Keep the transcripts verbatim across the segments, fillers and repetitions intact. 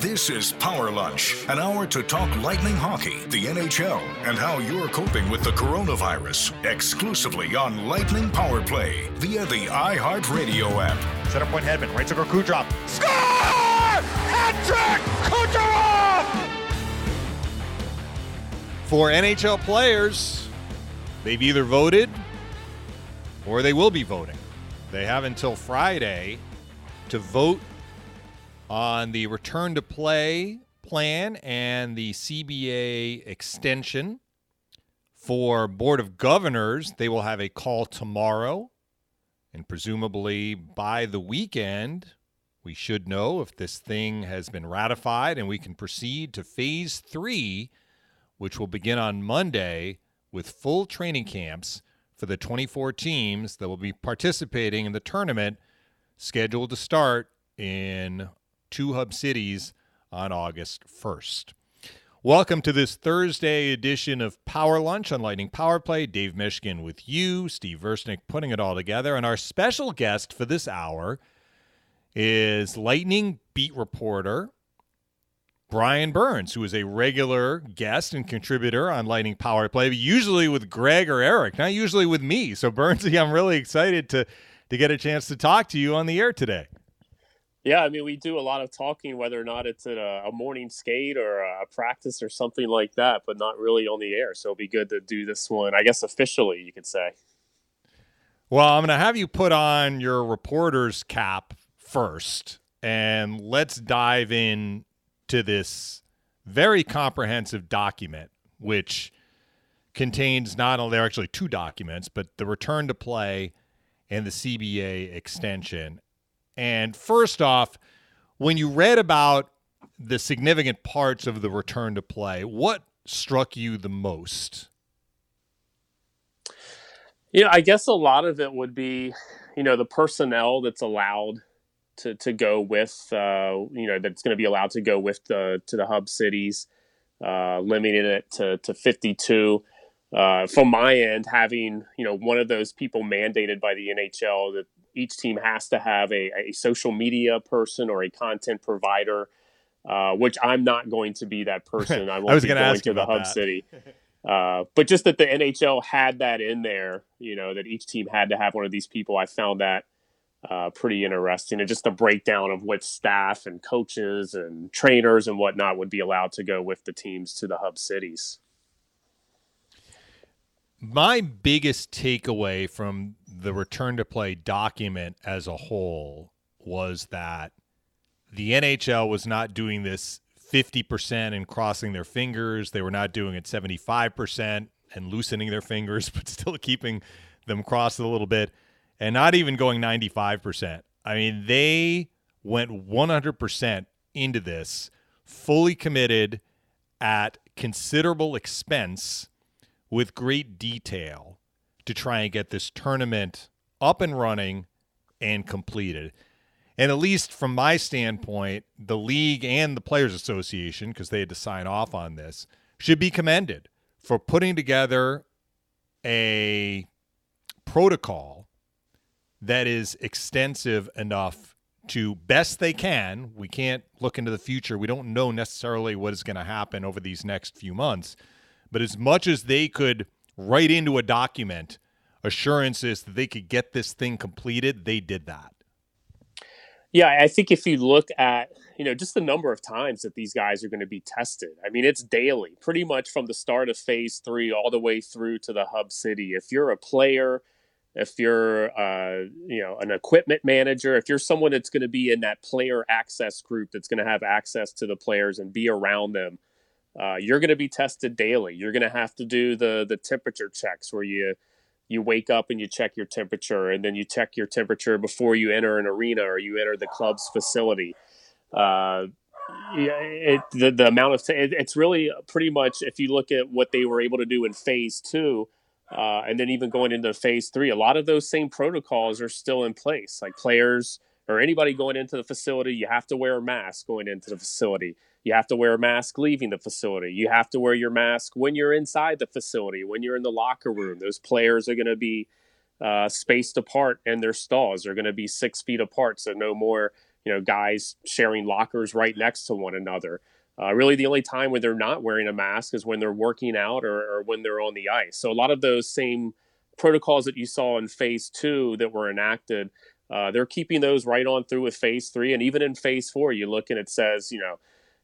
This is Power Lunch, an hour to talk Lightning hockey, the N H L, and how you're coping with the coronavirus, exclusively on Lightning Power Play via the iHeartRadio app. Center point Hedman, right circle Kucherov. Score! Hat-trick Kucherov! For N H L players, they've either voted or they will be voting. They have until Friday to vote on the return to play plan and the C B A extension. For Board of Governors, they will have a call tomorrow, and presumably by the weekend, we should know if this thing has been ratified and we can proceed to phase three, which will begin on Monday with full training camps for the twenty-four teams that will be participating in the tournament, scheduled to start in two hub cities on August first. Welcome to this Thursday edition of Power Lunch on Lightning Power Play. Dave Mishkin with you, Steve Versnick putting it all together. And our special guest for this hour is Lightning beat reporter Brian Burns, who is a regular guest and contributor on Lightning Power Play, usually with Greg or Eric, not usually with me. So, Burnsy, I'm really excited to, to get a chance to talk to you on the air today. Yeah, I mean, we do a lot of talking, whether or not it's at a, a morning skate or a practice or something like that, but not really on the air. So it'll be good to do this one, I guess, officially, you could say. Well, I'm going to have you put on your reporter's cap first, and let's dive in to this very comprehensive document, which contains not only, there are actually two documents, but the return to play and the C B A extension. And first off, when you read about the significant parts of the return to play, what struck you the most? Yeah, I guess a lot of it would be, you know, the personnel that's allowed to, to go with, uh, you know, that's going to be allowed to go with the, to the hub cities, uh, limiting it to, to fifty-two. Uh, from my end, having, you know, one of those people mandated by the N H L that each team has to have a, a social media person or a content provider, uh, which I'm not going to be that person. I won't I was be going ask to the hub that. city. Uh, but just that the N H L had that in there, you know, that each team had to have one of these people. I found that uh, pretty interesting. And just the breakdown of what staff and coaches and trainers and whatnot would be allowed to go with the teams to the hub cities. My biggest takeaway from the return to play document as a whole was that the N H L was not doing this fifty percent and crossing their fingers. They were not doing it seventy-five percent and loosening their fingers, but still keeping them crossed a little bit, and not even going ninety-five percent. I mean, they went one hundred percent into this, fully committed at considerable expense with great detail to try and get this tournament up and running and completed. And at least from my standpoint, the league and the Players Association, because they had to sign off on this, should be commended for putting together a protocol that is extensive enough to best they can. We can't look into the future. We don't know necessarily what is going to happen over these next few months. But as much as they could write into a document assurances that they could get this thing completed, they did that. Yeah, I think if you look at, you know, just the number of times that these guys are going to be tested. I mean, it's daily, pretty much from the start of phase three all the way through to the hub city. If you're a player, if you're, uh, you know, an equipment manager, if you're someone that's going to be in that player access group that's going to have access to the players and be around them, Uh, you're going to be tested daily. You're going to have to do the the temperature checks where you you wake up and you check your temperature, and then you check your temperature before you enter an arena or you enter the club's facility. Uh, it, the, the amount of t- it, it's really pretty much, if you look at what they were able to do in phase two, uh, and then even going into phase three, a lot of those same protocols are still in place. Like players or anybody going into the facility, you have to wear a mask going into the facility. You have to wear a mask leaving the facility. You have to wear your mask when you're inside the facility, when you're in the locker room. Those players are going to be uh, spaced apart, and their stalls are going to be six feet apart, so no more you know, guys sharing lockers right next to one another. Uh, really, the only time when they're not wearing a mask is when they're working out or, or when they're on the ice. So a lot of those same protocols that you saw in phase two that were enacted, uh, they're keeping those right on through with phase three. And even in phase four, you look and it says, you know,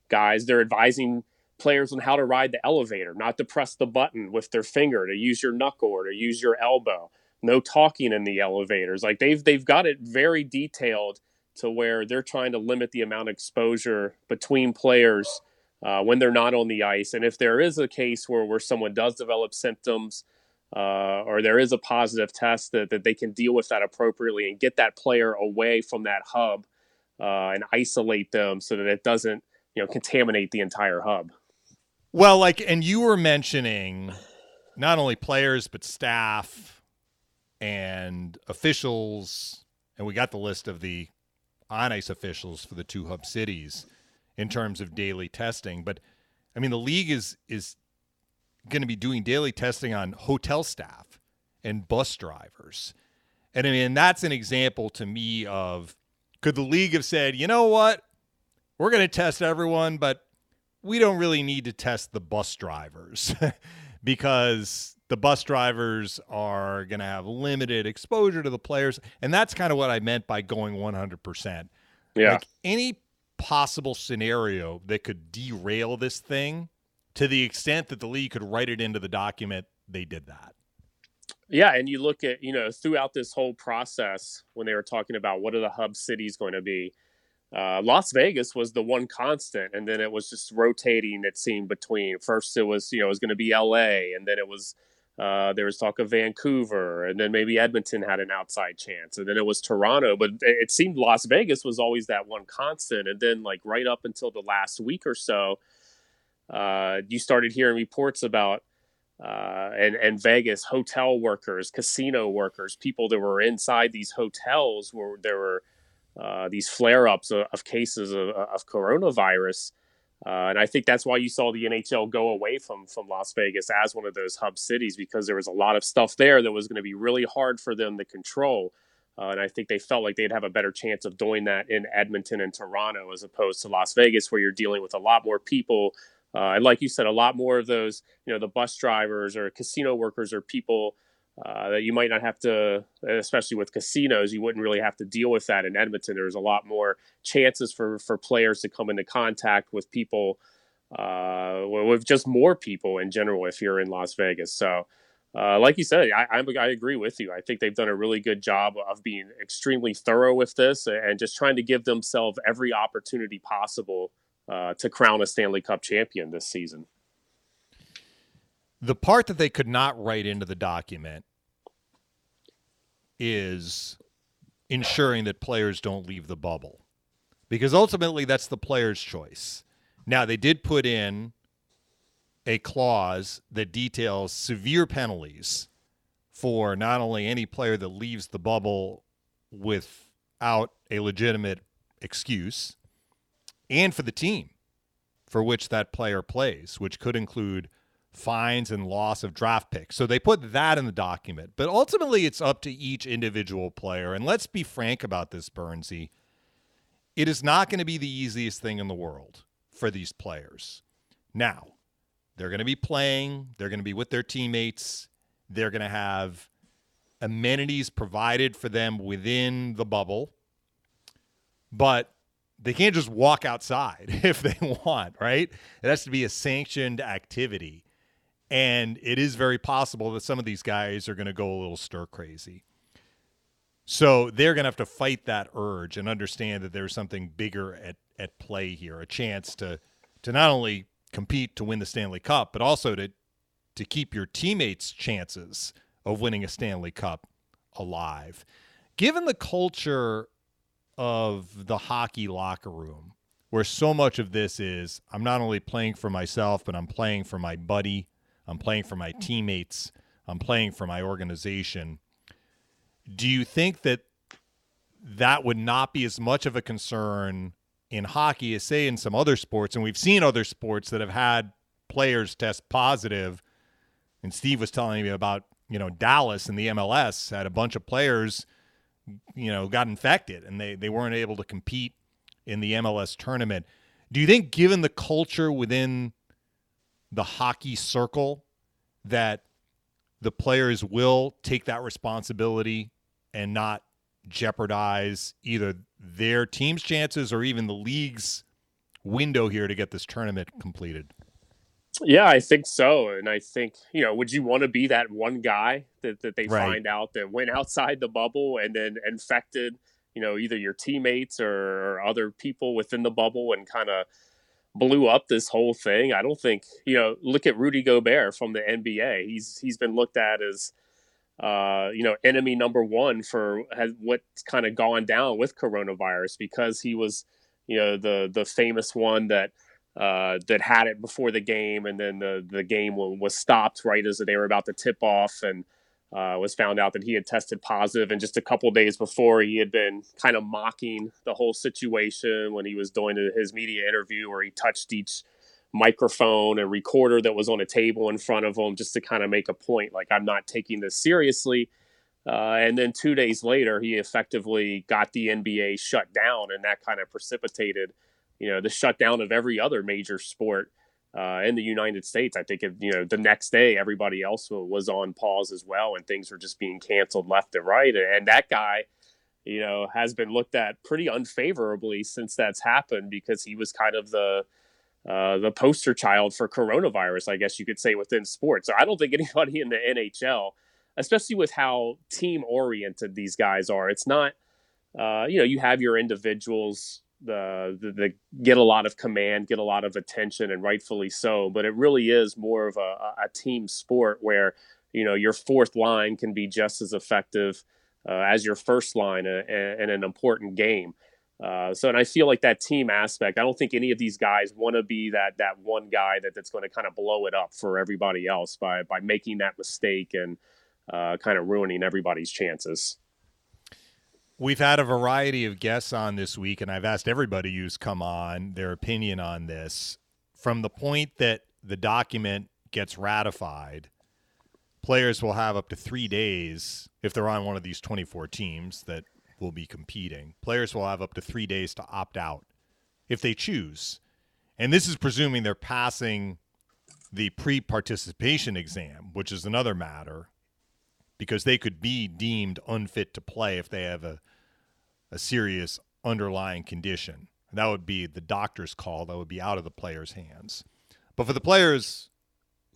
guys, they're advising players on how to ride the elevator, not to press the button with their finger, to use your knuckle or to use your elbow. No talking in the elevators. Like they've they've got it very detailed to where they're trying to limit the amount of exposure between players uh, when they're not on the ice. And if there is a case where, where someone does develop symptoms uh, or there is a positive test, that, that they can deal with that appropriately and get that player away from that hub uh, and isolate them so that it doesn't, you know, contaminate the entire hub. Well, like, and you were mentioning not only players, but staff and officials. And we got the list of the on ice officials for the two hub cities in terms of daily testing. But I mean, the league is, is going to be doing daily testing on hotel staff and bus drivers. And I mean, that's an example to me of, could the league have said, you know what, we're going to test everyone, but we don't really need to test the bus drivers because the bus drivers are going to have limited exposure to the players. And that's kind of what I meant by going one hundred percent. Yeah. Like any possible scenario that could derail this thing, to the extent that the league could write it into the document, they did that. Yeah. And you look at, you know, throughout this whole process, when they were talking about what are the hub cities going to be, uh, Las Vegas was the one constant. And then it was just rotating, it seemed, between first it was, you know, it was going to be L A, and then it was, Uh, there was talk of Vancouver, and then maybe Edmonton had an outside chance, and then it was Toronto. But it seemed Las Vegas was always that one constant. And then, like, right up until the last week or so, uh, you started hearing reports about uh, and, and Vegas hotel workers, casino workers, people that were inside these hotels where there were uh, these flare-ups of, of cases of, of coronavirus. Uh, and I think that's why you saw the N H L go away from, from Las Vegas as one of those hub cities, because there was a lot of stuff there that was going to be really hard for them to control. Uh, and I think they felt like they'd have a better chance of doing that in Edmonton and Toronto as opposed to Las Vegas, where you're dealing with a lot more people. Uh, and like you said, a lot more of those, you know, the bus drivers or casino workers or people uh, that you might not have to, especially with casinos, you wouldn't really have to deal with that in Edmonton. There's a lot more chances for, for players to come into contact with people, uh, with just more people in general, if you're in Las Vegas. So, uh, like you said, I, I, I agree with you. I think they've done a really good job of being extremely thorough with this and just trying to give themselves every opportunity possible, uh, to crown a Stanley Cup champion this season. The part that they could not write into the document is ensuring that players don't leave the bubble, because ultimately that's the player's choice. Now, they did put in a clause that details severe penalties for not only any player that leaves the bubble without a legitimate excuse, and for the team for which that player plays, which could include fines and loss of draft picks. So they put that in the document, but ultimately it's up to each individual player. And let's be frank about this, Burnsy. It is not going to be the easiest thing in the world for these players. Now, they're going to be playing, they're going to be with their teammates, they're going to have amenities provided for them within the bubble, but they can't just walk outside if they want, right? It has to be a sanctioned activity. And it is very possible that some of these guys are going to go a little stir crazy. So they're going to have to fight that urge and understand that there's something bigger at, at play here, a chance to to not only compete to win the Stanley Cup, but also to to keep your teammates' chances of winning a Stanley Cup alive. Given the culture of the hockey locker room, where so much of this is, I'm not only playing for myself, but I'm playing for my buddy, I'm playing for my teammates, I'm playing for my organization. Do you think that that would not be as much of a concern in hockey as, say, in some other sports? And we've seen other sports that have had players test positive. And Steve was telling me about, you know, Dallas and the M L S had a bunch of players, you know, got infected and they, they weren't able to compete in the M L S tournament. Do you think, given the culture within the hockey circle, that the players will take that responsibility and not jeopardize either their team's chances or even the league's window here to get this tournament completed? Yeah, I think so. And I think, you know, would you want to be that one guy that, that they right. find out that went outside the bubble and then infected, you know, either your teammates or, or other people within the bubble and kind of blew up this whole thing? I don't think, you know, look at Rudy Gobert from the N B A. He's he's been looked at as, uh, you know, enemy number one for has, what's kind of gone down with coronavirus, because he was, you know, the the famous one that Uh, that had it before the game, and then the, the game w- was stopped right as they were about to tip off, and uh, was found out that he had tested positive. And just a couple days before, he had been kind of mocking the whole situation when he was doing his media interview, where he touched each microphone and recorder that was on a table in front of him just to kind of make a point, like, I'm not taking this seriously. Uh, and then two days later, he effectively got the N B A shut down, and that kind of precipitated, you know, the shutdown of every other major sport uh, in the United States. I think, if, you know, the next day, everybody else was on pause as well, and things were just being canceled left and right. And that guy, you know, has been looked at pretty unfavorably since that's happened, because he was kind of the uh, the poster child for coronavirus, I guess you could say, within sports. So I don't think anybody in the N H L, especially with how team oriented these guys are, it's not, uh, you know, you have your individuals The, the the get a lot of command, get a lot of attention, and rightfully so. But it really is more of a, a team sport where, you know, your fourth line can be just as effective uh, as your first line in, in an important game. Uh, so, and I feel like that team aspect, I don't think any of these guys want to be that that one guy that, that's going to kind of blow it up for everybody else by by making that mistake and uh, kind of ruining everybody's chances. We've had a variety of guests on this week, and I've asked everybody who's come on their opinion on this. From the point that the document gets ratified, players will have up to three days, if they're on one of these twenty-four teams that will be competing, players will have up to three days to opt out if they choose. And this is presuming they're passing the pre-participation exam, which is another matter, because they could be deemed unfit to play if they have a a serious underlying condition. That would be the doctor's call. That would be out of the player's hands. But for the players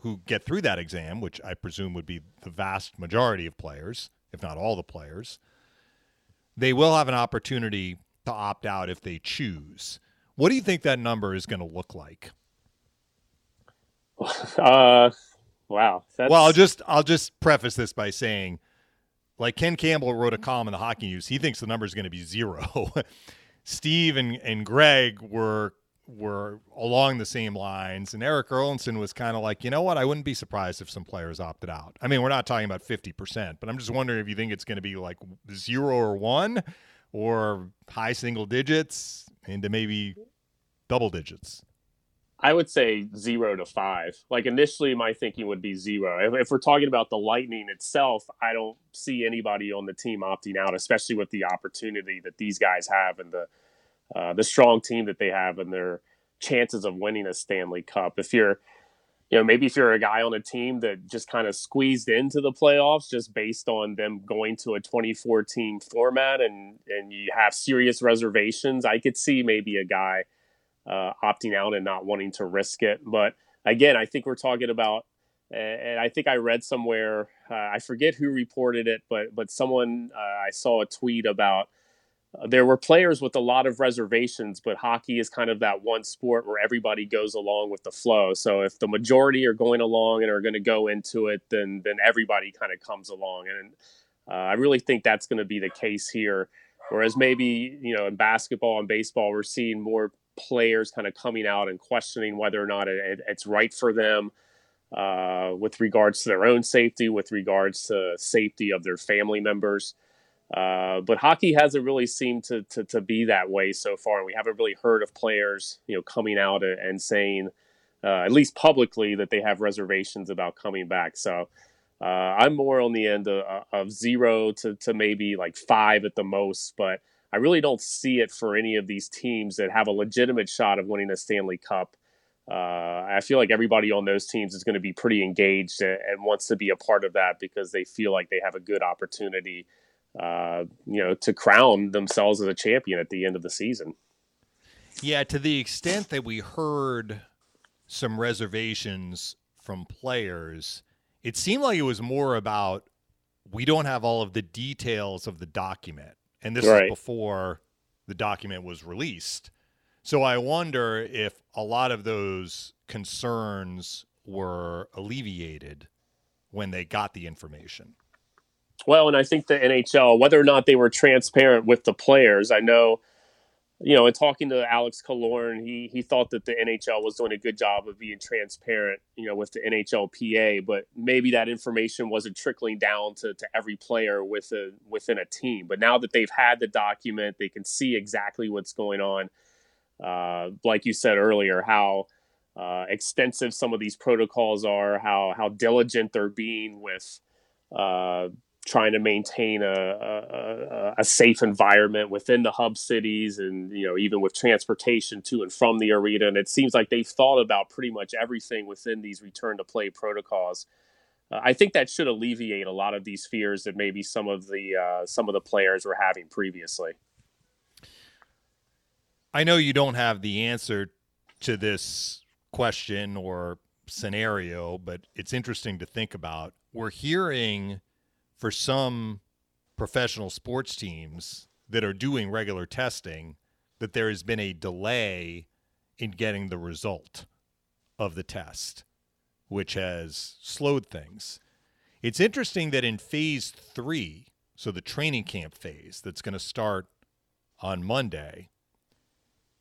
who get through that exam, which I presume would be the vast majority of players, if not all the players, they will have an opportunity to opt out if they choose. What do you think that number is going to look like? Uh... Wow. That's... Well, I'll just I'll just preface this by saying, like, Ken Campbell wrote a column in the Hockey News. He thinks the number is going to be zero. Steve and, and Greg were were along the same lines, and Eric Erlinson was kind of like, you know what? I wouldn't be surprised if some players opted out. I mean, we're not talking about fifty percent, but I'm just wondering if you think it's going to be like zero or one, or high single digits into maybe double digits. I would say zero to five. Like, initially, my thinking would be zero. If, if we're talking about the Lightning itself, I don't see anybody on the team opting out, especially with the opportunity that these guys have and the uh, the strong team that they have and their chances of winning a Stanley Cup. If you're, you know, maybe if you're a guy on a team that just kind of squeezed into the playoffs just based on them going to a twenty-four team format and and you have serious reservations, I could see maybe a guy Uh, opting out and not wanting to risk it. But again, I think we're talking about, and I think I read somewhere, uh, I forget who reported it, but but someone, uh, I saw a tweet about uh, there were players with a lot of reservations, but hockey is kind of that one sport where everybody goes along with the flow. So if the majority are going along and are going to go into it, then then everybody kind of comes along. And uh, I really think that's going to be the case here. Whereas maybe, you know, in basketball and baseball, we're seeing more players kind of coming out and questioning whether or not it, it, it's right for them uh, with regards to their own safety, with regards to safety of their family members. Uh, but hockey hasn't really seemed to, to, to be that way so far. And we haven't really heard of players, you know, coming out and, and saying, uh, at least publicly, that they have reservations about coming back. So uh, I'm more on the end of, of zero to, to maybe like five at the most, but I really don't see it for any of these teams that have a legitimate shot of winning a Stanley Cup. Uh, I feel like everybody on those teams is going to be pretty engaged and, and wants to be a part of that because they feel like they have a good opportunity, uh, you know, to crown themselves as a champion at the end of the season. Yeah, to the extent that we heard some reservations from players, it seemed like it was more about we don't have all of the details of the document. And this right. is before the document was released. So I wonder if a lot of those concerns were alleviated when they got the information. Well, and I think the N H L, whether or not they were transparent with the players, I know, you know, in talking to Alex Killorn, he he thought that the N H L was doing a good job of being transparent, you know, with the N H L P A, but maybe that information wasn't trickling down to, to every player with a, within a team. But now that they've had the document, they can see exactly what's going on. Uh, like you said earlier, how uh, extensive some of these protocols are, how how diligent they're being with uh, trying to maintain a, a, a safe environment within the hub cities, and you know even with transportation to and from the arena. And it seems like they've thought about pretty much everything within these return to play protocols. Uh, I think that should alleviate a lot of these fears that maybe some of the uh, some of the players were having previously. I know you don't have the answer to this question or scenario, but it's interesting to think about. We're hearing for some professional sports teams that are doing regular testing that there has been a delay in getting the result of the test, which has slowed things. It's interesting that in phase three, so the training camp phase that's going to start on Monday,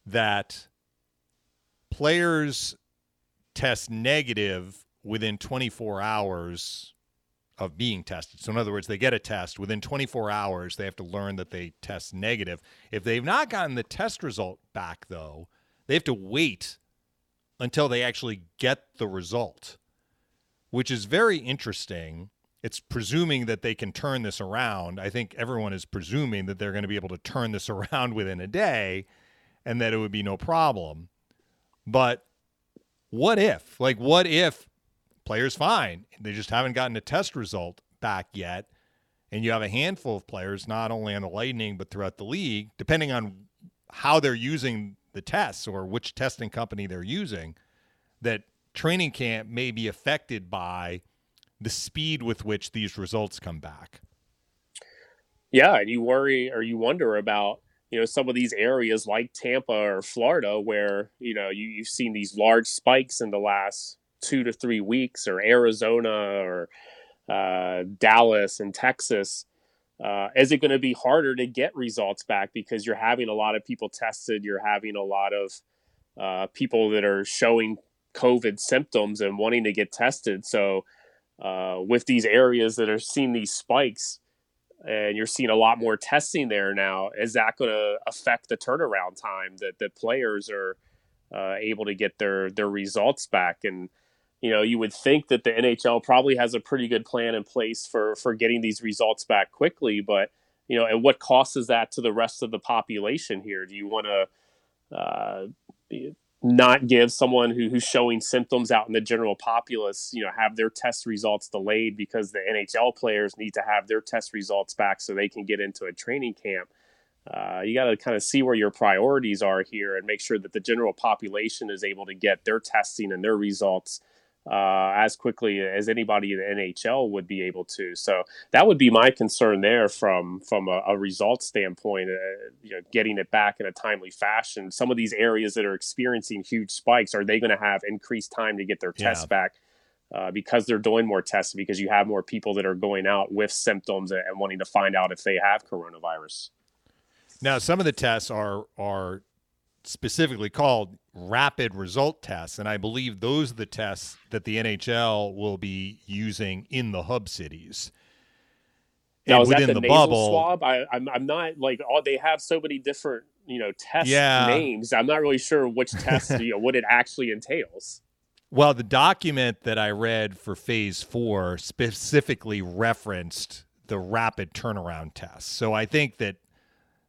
that players test negative within twenty-four hours of being tested. So in other words, they get a test. Within twenty-four hours, they have to learn that they test negative. If they've not gotten the test result back, though, they have to wait until they actually get the result, which is very interesting. It's presuming that they can turn this around. I think everyone is presuming that they're going to be able to turn this around within a day, and that it would be no problem. But what if? Like, what if players fine? They just haven't gotten a test result back yet, and you have a handful of players, not only on the Lightning, but throughout the league, depending on how they're using the tests or which testing company they're using, that training camp may be affected by the speed with which these results come back. Yeah, and you worry or you wonder about, you know, some of these areas like Tampa or Florida where, you know, you, you've seen these large spikes in the last two to three weeks, or Arizona or uh, Dallas and Texas. Uh, is it going to be harder to get results back because you're having a lot of people tested? You're having a lot of uh, people that are showing COVID symptoms and wanting to get tested. So uh, with these areas that are seeing these spikes, and you're seeing a lot more testing there now, is that going to affect the turnaround time that the players are uh, able to get their, their results back? And, you know, you would think that the N H L probably has a pretty good plan in place for, for getting these results back quickly, but, you know, and what cost is that to the rest of the population here? Do you want to uh, not give someone who, who's showing symptoms out in the general populace, you know, have their test results delayed because the N H L players need to have their test results back so they can get into a training camp? Uh, you got to kind of see where your priorities are here and make sure that the general population is able to get their testing and their results uh, as quickly as anybody in the N H L would be able to. So that would be my concern there from, from a, a results standpoint, uh, you know, getting it back in a timely fashion. Some of these areas that are experiencing huge spikes, are they going to have increased time to get their yeah. tests back uh, because they're doing more tests, because you have more people that are going out with symptoms and, and wanting to find out if they have coronavirus? Now, some of the tests are, are specifically called rapid result tests, and I believe those are the tests that the N H L will be using in the hub cities. And now, is within that the, the bubble swab? I, I'm I'm not like all oh, they have so many different you know test yeah. names. I'm not really sure which test you know, what it actually entails. Well, the document that I read for phase four specifically referenced the rapid turnaround test, so I think that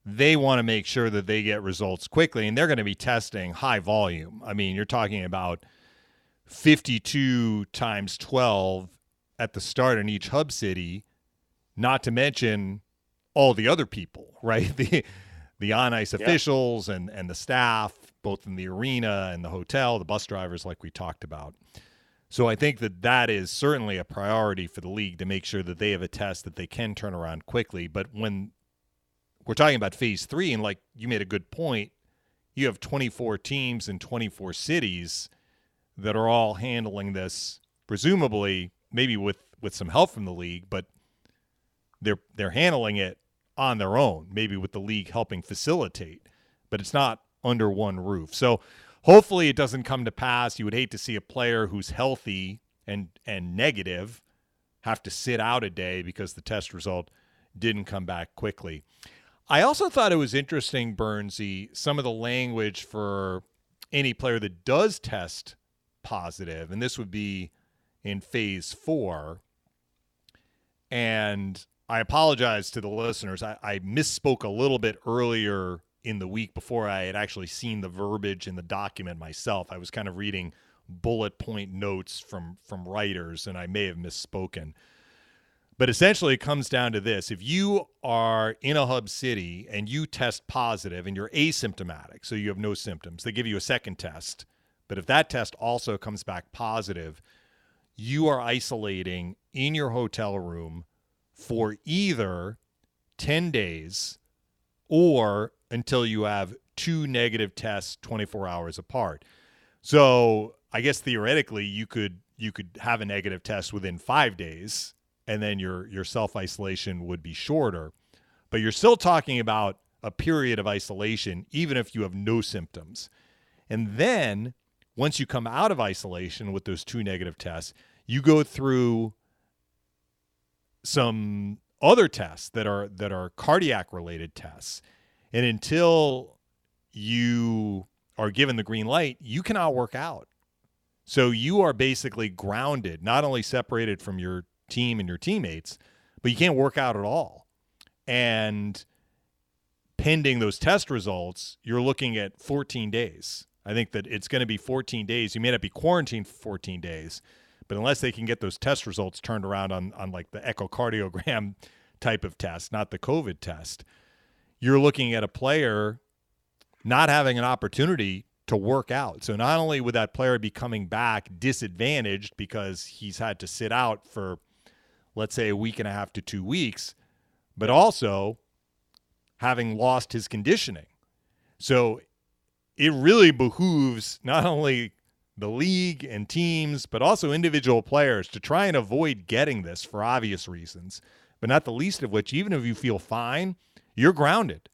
they want to make sure that they get results quickly, and they're going to be testing high volume. I mean, you're talking about fifty-two times twelve at the start in each hub city, not to mention all the other people, right? The the on-ice officials yeah. and, and the staff, both in the arena and the hotel, the bus drivers like we talked about. So I think that that is certainly a priority for the league to make sure that they have a test that they can turn around quickly. But when we're talking about phase three, and like you made a good point, you have twenty-four teams in twenty-four cities that are all handling this, presumably maybe with, with some help from the league, but they're they're handling it on their own, maybe with the league helping facilitate, but it's not under one roof. So hopefully it doesn't come to pass. You would hate to see a player who's healthy and, and negative have to sit out a day because the test result didn't come back quickly. I also thought it was interesting, Burnsy, some of the language for any player that does test positive, and this would be in phase four. And I apologize to the listeners. I, I misspoke a little bit earlier in the week before I had actually seen the verbiage in the document myself. I was kind of reading bullet point notes from, from writers, and I may have misspoken. But essentially, it comes down to this. If you are in a hub city and you test positive and you're asymptomatic, so you have no symptoms, they give you a second test. But if that test also comes back positive, you are isolating in your hotel room for either ten days or until you have two negative tests twenty-four hours apart. So I guess theoretically you could you could have a negative test within five days and then your, your self-isolation would be shorter. But you're still talking about a period of isolation even if you have no symptoms. And then once you come out of isolation with those two negative tests, you go through some other tests that are that are cardiac-related tests. And until you are given the green light, you cannot work out. So you are basically grounded, not only separated from your team and your teammates, but you can't work out at all. And pending those test results, you're looking at fourteen days. I think that it's going to be fourteen days. You may not be quarantined for fourteen days, but unless they can get those test results turned around on, on like the echocardiogram type of test, not the COVID test, you're looking at a player not having an opportunity to work out. So not only would that player be coming back disadvantaged because he's had to sit out for, let's say, a week and a half to two weeks, but also having lost his conditioning. So it really behooves not only the league and teams, but also individual players to try and avoid getting this for obvious reasons, but not the least of which, even if you feel fine, you're grounded,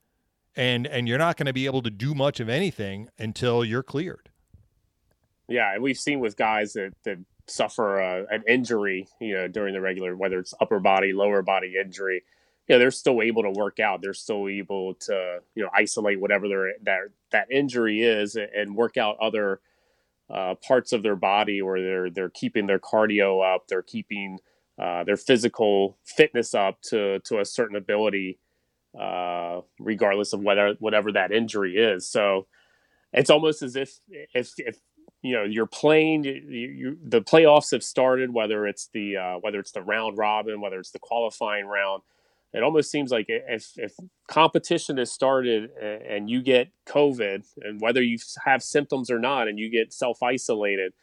and and you're not going to be able to do much of anything until you're cleared. Yeah, and we've seen with guys that, that suffer uh, an injury, you know, during the regular, whether it's upper body, lower body injury, you know, they're still able to work out. They're still able to, you know, isolate whatever their that that injury is and work out other uh, parts of their body, or they're they're keeping their cardio up, they're keeping uh, their physical fitness up to to a certain ability. Uh, regardless of whether whatever that injury is, so it's almost as if if, if you know you're playing. You, you, the playoffs have started. Whether it's the uh, whether it's the round robin, whether it's the qualifying round, it almost seems like if if competition has started and you get COVID, and whether you have symptoms or not, and you get self-isolated,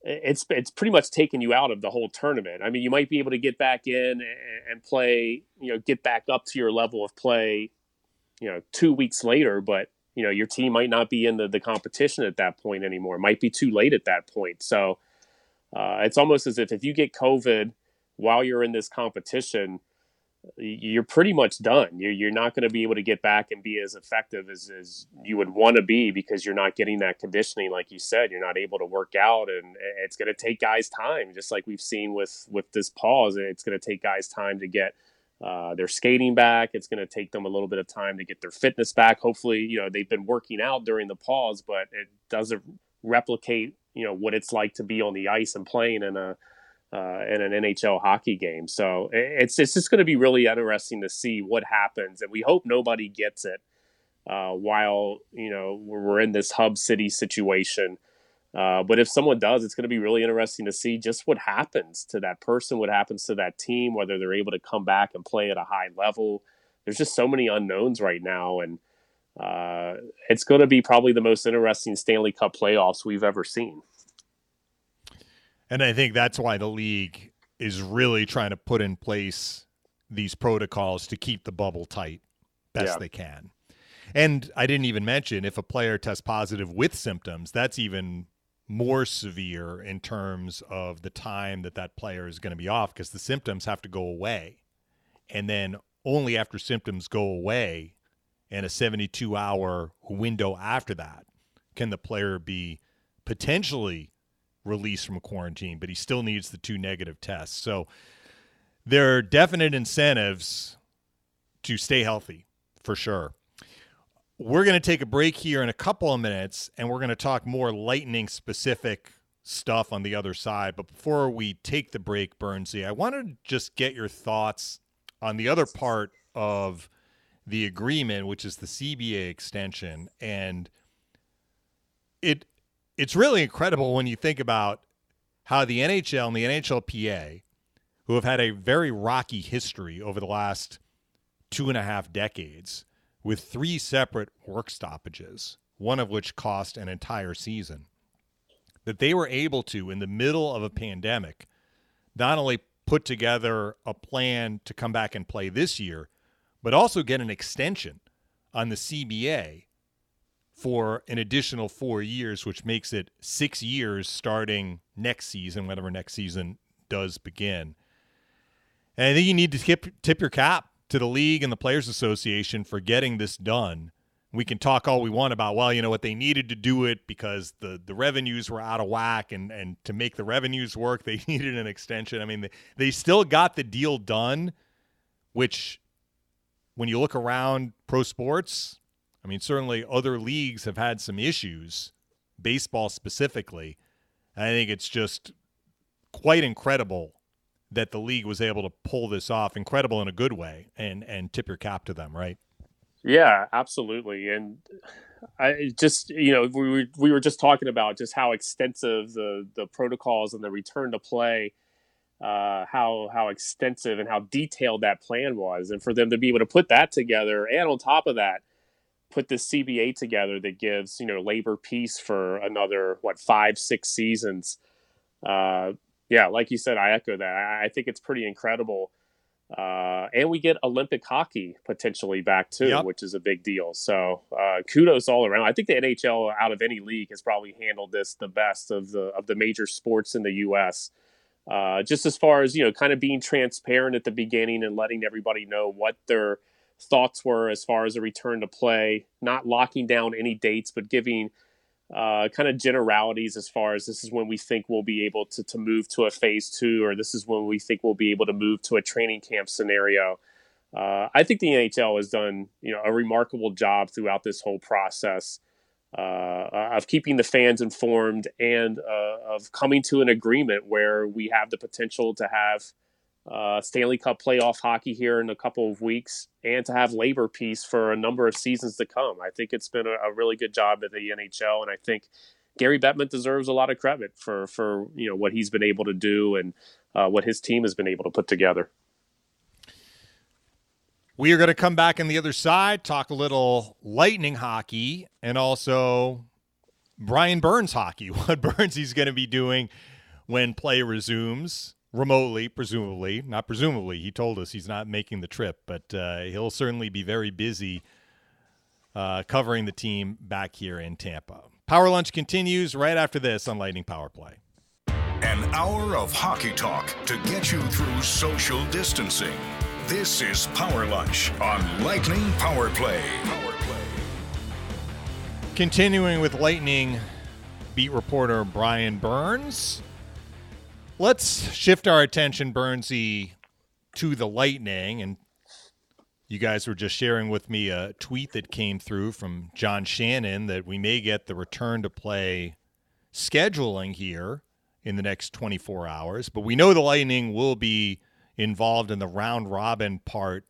it's it's pretty much taken you out of the whole tournament. I mean, you might be able to get back in and play, you know, get back up to your level of play, you know, two weeks later, but, you know, your team might not be in the, the competition at that point anymore. It might be too late at that point. So uh, it's almost as if if you get COVID while you're in this competition, you're pretty much done. You're, you're not going to be able to get back and be as effective as, as you would want to be because you're not getting that conditioning. Like you said, you're not able to work out, and it's going to take guys time, just like we've seen with, with this pause. It's going to take guys time to get uh, their skating back. It's going to take them a little bit of time to get their fitness back. Hopefully, you know, they've been working out during the pause, but it doesn't replicate, you know, what it's like to be on the ice and playing in a, uh, in an N H L hockey game. So it's it's just going to be really interesting to see what happens, and we hope nobody gets it uh, while you know we're in this hub city situation. Uh, but if someone does, it's going to be really interesting to see just what happens to that person, what happens to that team, whether they're able to come back and play at a high level. There's just so many unknowns right now, and uh, it's going to be probably the most interesting Stanley Cup playoffs we've ever seen. And I think that's why the league is really trying to put in place these protocols to keep the bubble tight best yeah. they can. And I didn't even mention if a player tests positive with symptoms, that's even more severe in terms of the time that that player is going to be off, because the symptoms have to go away. And then only after symptoms go away and a seventy-two hour window after that can the player be potentially released from quarantine, but he still needs the two negative tests. So there are definite incentives to stay healthy for sure. We're going to take a break here in a couple of minutes, and we're going to talk more Lightning-specific stuff on the other side. But before we take the break, Burnsy, I wanted to just get your thoughts on the other part of the agreement, which is the C B A extension. And it it's really incredible when you think about how the N H L and the N H L P A, who have had a very rocky history over the last two and a half decades, with three separate work stoppages, one of which cost an entire season, that they were able to, in the middle of a pandemic, not only put together a plan to come back and play this year, but also get an extension on the C B A for an additional four years, which makes it six years starting next season, whenever next season does begin. And I think you need to tip, tip your cap to the league and the Players Association for getting this done. We can talk all we want about, well, you know what, they needed to do it because the, the revenues were out of whack, and, and to make the revenues work, they needed an extension. I mean, they, they still got the deal done, which when you look around pro sports, I mean, certainly other leagues have had some issues, baseball specifically. I think it's just quite incredible that the league was able to pull this off, incredible in a good way, and, and tip your cap to them, right? Yeah, absolutely. And I just, you know, we were, we were just talking about just how extensive the, the protocols and the return to play, uh, how, how extensive and how detailed that plan was. And for them to be able to put that together, and on top of that, put this C B A together that gives, you know, labor peace for another, what, five, six seasons, uh, yeah, like you said, I echo that. I think it's pretty incredible. Uh, and we get Olympic hockey potentially back too, yep. which is a big deal. So uh, kudos all around. I think the N H L out of any league has probably handled this the best of the of the major sports in the U S. Uh, just as far as, you know, kind of being transparent at the beginning and letting everybody know what their thoughts were as far as a return to play, not locking down any dates, but giving Uh, kind of generalities as far as this is when we think we'll be able to, to move to a phase two, or this is when we think we'll be able to move to a training camp scenario. Uh, I think the N H L has done, you know, a remarkable job throughout this whole process uh, of keeping the fans informed and uh, of coming to an agreement where we have the potential to have uh, Stanley Cup playoff hockey here in a couple of weeks and to have labor peace for a number of seasons to come. I think it's been a, a really good job at the N H L. And I think Gary Bettman deserves a lot of credit for, for, you know, what he's been able to do and uh, what his team has been able to put together. We are going to come back on the other side, talk a little Lightning hockey and also Brian Burns hockey, what Burns he's going to be doing when play resumes. Remotely, presumably, not presumably. He told us he's not making the trip, but uh, he'll certainly be very busy uh, covering the team back here in Tampa. Power Lunch continues right after this on Lightning Power Play. An hour of hockey talk to get you through social distancing. This is Power Lunch on Lightning Power Play. Power Play. Continuing with Lightning beat reporter Brian Burns. Let's shift our attention, Burnsy, to the Lightning. And you guys were just sharing with me a tweet that came through from John Shannon that we may get the return to play scheduling here in the next twenty-four hours. But we know the Lightning will be involved in the round-robin part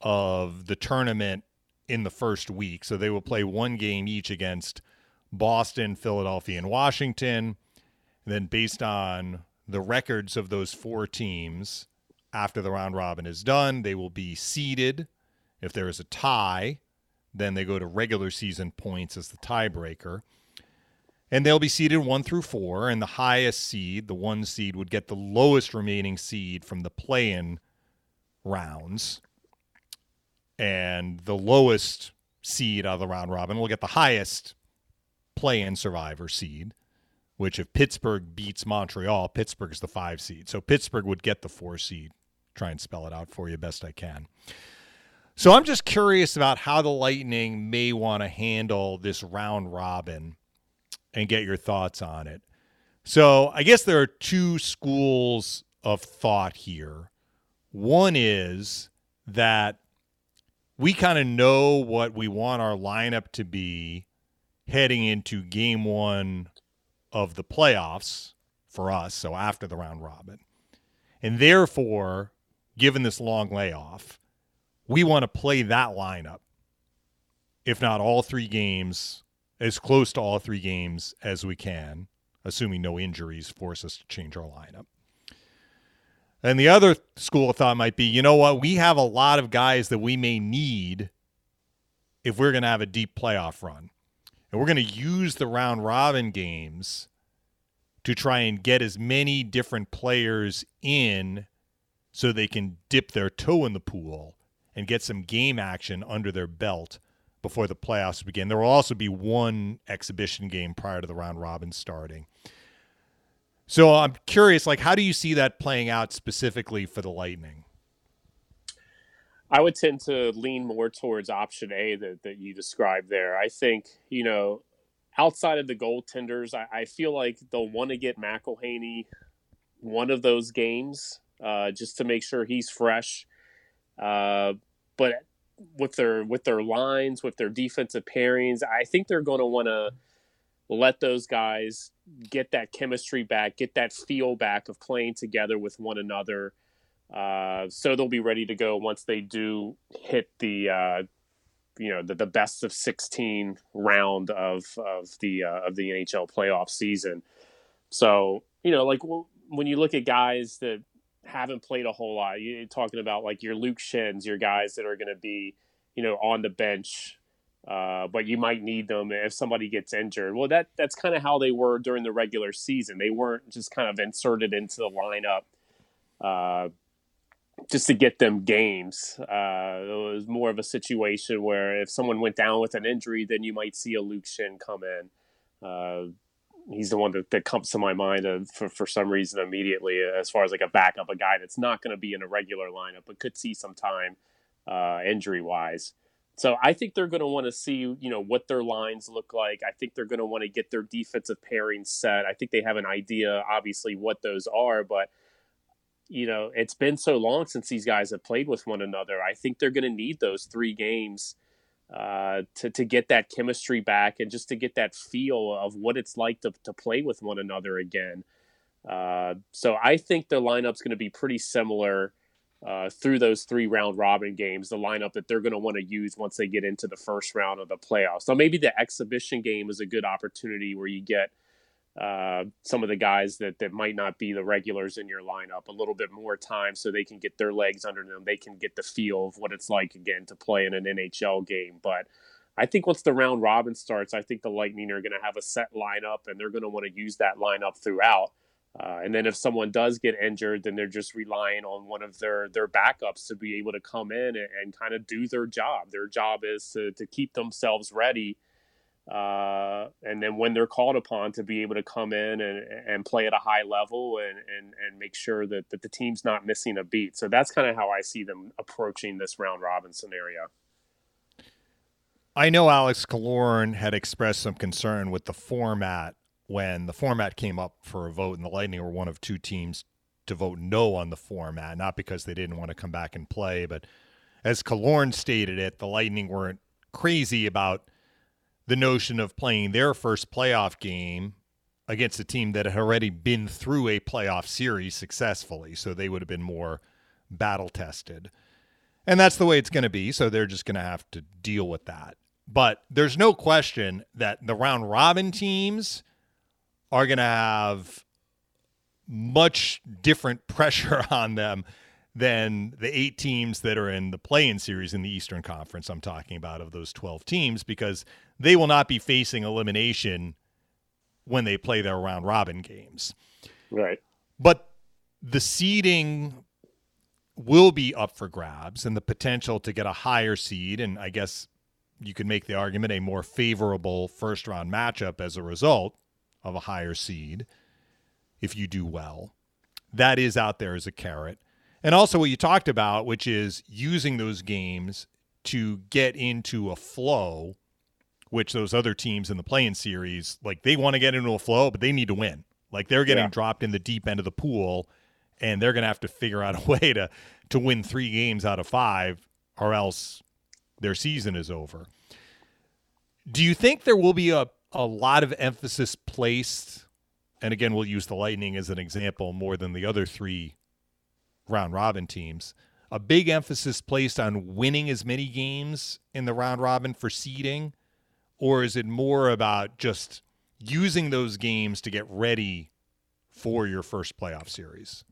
of the tournament in the first week. So they will play one game each against Boston, Philadelphia, and Washington. And then based on the records of those four teams, after the round-robin is done, they will be seeded. If there is a tie, then they go to regular season points as the tiebreaker. And they'll be seeded one through four, and the highest seed, the one seed, would get the lowest remaining seed from the play-in rounds. And the lowest seed out of the round robin will get the highest play-in survivor seed, which if Pittsburgh beats Montreal, Pittsburgh's the five seed. So Pittsburgh would get the four seed. Try and spell it out for you best I can. So I'm just curious about how the Lightning may want to handle this round robin and get your thoughts on it. So I guess there are two schools of thought here. One is that we kind of know what we want our lineup to be heading into game one of the playoffs for us, so after the round robin. And therefore, given this long layoff, we want to play that lineup, if not all three games, as close to all three games as we can, assuming no injuries force us to change our lineup. And the other school of thought might be, you know what, we have a lot of guys that we may need if we're going to have a deep playoff run. And we're going to use the round-robin games to try and get as many different players in so they can dip their toe in the pool and get some game action under their belt before the playoffs begin. There will also be one exhibition game prior to the round-robin starting. So I'm curious, like, how do you see that playing out specifically for the Lightning? I would tend to lean more towards option A that, that you described there. I think, you know, outside of the goaltenders, I, I feel like they'll want to get McElhaney one of those games uh, just to make sure he's fresh. Uh, but with their with their lines, with their defensive pairings, I think they're going to want to let those guys get that chemistry back, get that feel back of playing together with one another. Uh, so they'll be ready to go once they do hit the, uh, you know, the, the best of sixteen round of, of the, uh, of the N H L playoff season. So, you know, like w- when you look at guys that haven't played a whole lot, you're talking about like your Luke Schenns, your guys that are going to be, you know, on the bench, Uh, but you might need them if somebody gets injured. Well, that that's kind of how they were during the regular season. They weren't just kind of inserted into the lineup uh, just to get them games. Uh, it was more of a situation where if someone went down with an injury, then you might see a Luke Schenn come in. Uh, he's the one that, that comes to my mind uh, for, for some reason immediately as far as like a backup, a guy that's not going to be in a regular lineup but could see some time uh, injury-wise. So I think they're going to want to see, you know, what their lines look like. I think they're going to want to get their defensive pairing set. I think they have an idea, obviously, what those are. But, you know, it's been so long since these guys have played with one another. I think they're going to need those three games uh, to, to get that chemistry back and just to get that feel of what it's like to, to play with one another again. Uh, so I think their lineup's going to be pretty similar Uh, through those three round robin games, the lineup that they're going to want to use once they get into the first round of the playoffs. So maybe the exhibition game is a good opportunity where you get uh, some of the guys that, that might not be the regulars in your lineup a little bit more time so they can get their legs under them. They can get the feel of what it's like, again, to play in an N H L game. But I think once the round robin starts, I think the Lightning are going to have a set lineup and they're going to want to use that lineup throughout. Uh, and then if someone does get injured, then they're just relying on one of their, their backups to be able to come in and, and kind of do their job. Their job is to, to keep themselves ready. Uh, and then when they're called upon to be able to come in and, and play at a high level and, and, and make sure that, that the team's not missing a beat. So that's kind of how I see them approaching this round robin scenario. I know Alex Killorn had expressed some concern with the format when the format came up for a vote, and the Lightning were one of two teams to vote no on the format, not because they didn't want to come back and play, but as Killorn stated it, the Lightning weren't crazy about the notion of playing their first playoff game against a team that had already been through a playoff series successfully, so they would have been more battle-tested. And that's the way it's going to be, so they're just going to have to deal with that. But there's no question that the round-robin teams are going to have much different pressure on them than the eight teams that are in the play-in series in the Eastern Conference I'm talking about, of those twelve teams, because they will not be facing elimination when they play their round-robin games. Right. But the seeding will be up for grabs, and the potential to get a higher seed, and I guess you could make the argument a more favorable first-round matchup as a result of a higher seed if you do well. That is out there as a carrot. And also what you talked about, which is using those games to get into a flow, which those other teams in the play-in series, like, they want to get into a flow, but they need to win. Like, they're getting yeah. dropped in the deep end of the pool, and they're going to have to figure out a way to, to win three games out of five, or else their season is over. Do you think there will be a, a lot of emphasis placed, and again, we'll use the Lightning as an example more than the other three round-robin teams, a big emphasis placed on winning as many games in the round-robin for seeding? Or is it more about just using those games to get ready for your first playoff series?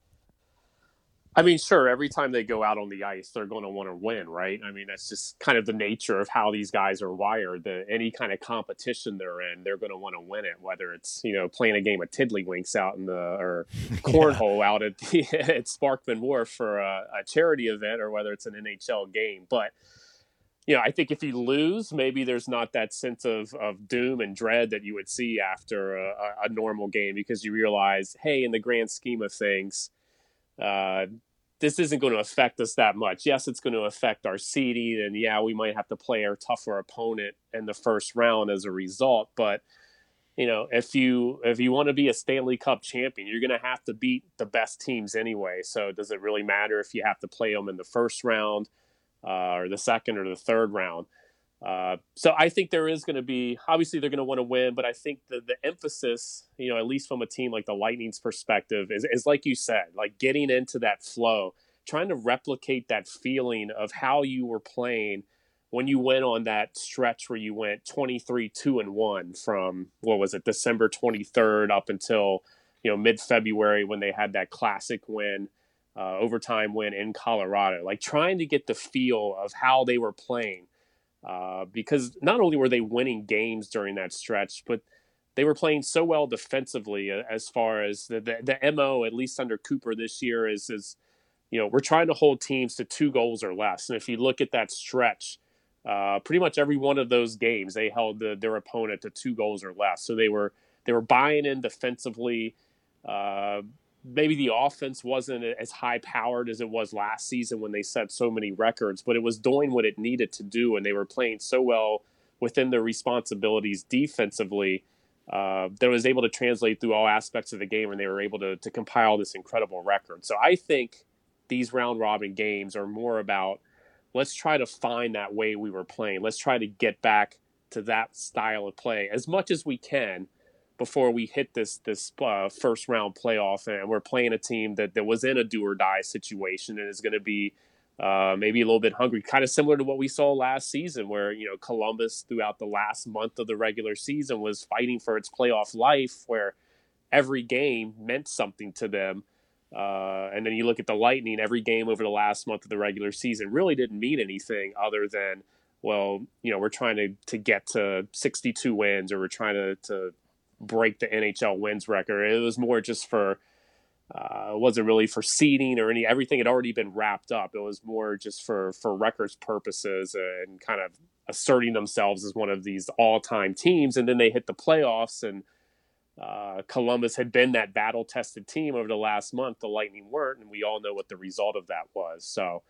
I mean, sure, every time they go out on the ice, they're going to want to win, right? I mean, that's just kind of the nature of how these guys are wired. The, any kind of competition they're in, they're going to want to win it, whether it's, you know, playing a game of tiddlywinks out in the, or cornhole yeah. out at, the, at Sparkman Wharf for a, a charity event, or whether it's an N H L game. But, you know, I think if you lose, maybe there's not that sense of, of doom and dread that you would see after a, a normal game, because you realize, hey, in the grand scheme of things, uh, this isn't going to affect us that much. Yes, it's going to affect our seeding, and yeah, we might have to play our tougher opponent in the first round as a result. But, you know, if you if you want to be a Stanley Cup champion, you're going to have to beat the best teams anyway. So does it really matter if you have to play them in the first round? Uh, or the second or the third round. Uh, so I think there is going to be, obviously they're going to want to win, but I think the, the emphasis, you know, at least from a team like the Lightning's perspective, is, is like you said, like getting into that flow, trying to replicate that feeling of how you were playing when you went on that stretch where you went twenty-three, two and one from, what was it, December twenty-third up until, you know, mid-February when they had that classic win. Uh, overtime win in Colorado, like trying to get the feel of how they were playing, uh, because not only were they winning games during that stretch, but they were playing so well defensively. As far as the the, the M O, at least under Cooper this year, is is you know, we're trying to hold teams to two goals or less. And if you look at that stretch, uh, pretty much every one of those games they held the, their opponent to two goals or less. So they were they were buying in defensively. Uh, Maybe the offense wasn't as high-powered as it was last season when they set so many records, but it was doing what it needed to do, and they were playing so well within their responsibilities defensively uh, that it was able to translate through all aspects of the game, and they were able to, to compile this incredible record. So I think these round-robin games are more about, let's try to find that way we were playing. Let's try to get back to that style of play as much as we can before we hit this this uh, first round playoff, and we're playing a team that, that was in a do or die situation and is going to be uh, maybe a little bit hungry, kind of similar to what we saw last season, where, you know, Columbus throughout the last month of the regular season was fighting for its playoff life, where every game meant something to them. Uh, and then you look at the Lightning, every game over the last month of the regular season really didn't mean anything other than, well, you know, we're trying to, to get to sixty-two wins, or we're trying to, to break the N H L wins record. It was more just for uh it wasn't really for seeding or any everything had already been wrapped up. It was more just for for records purposes and kind of asserting themselves as one of these all-time teams. And then they hit the playoffs, and uh Columbus had been that battle-tested team over the last month. The Lightning weren't, and we all know what the result of that was. So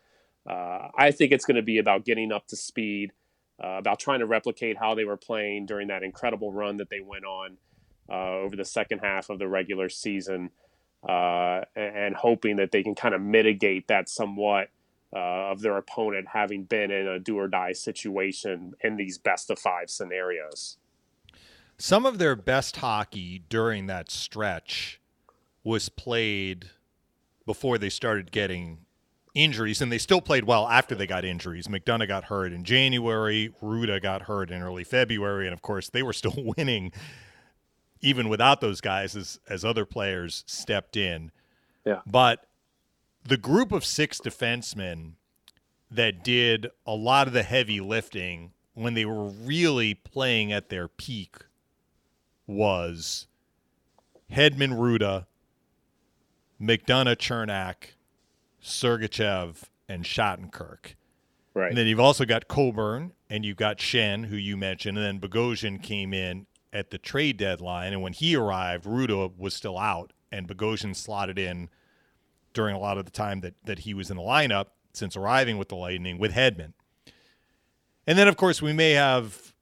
uh I think it's going to be about getting up to speed, uh, about trying to replicate how they were playing during that incredible run that they went on Uh, over the second half of the regular season, uh, and, and hoping that they can kind of mitigate that somewhat uh, of their opponent having been in a do or die situation in these best of five scenarios. Some of their best hockey during that stretch was played before they started getting injuries, and they still played well after they got injuries. McDonagh got hurt in January, Rutta got hurt in early February, and of course they were still winning even without those guys as, as other players stepped in. Yeah. But the group of six defensemen that did a lot of the heavy lifting when they were really playing at their peak was Hedman, Rutta, McDonagh, Chernak, Sergachev, and Shattenkirk. Right. And then you've also got Colburn, and you've got Schenn, who you mentioned, and then Bogosian came in at the trade deadline, and when he arrived, Rutta was still out, and Bogosian slotted in during a lot of the time that, that he was in the lineup since arriving with the Lightning with Hedman. And then, of course, we may have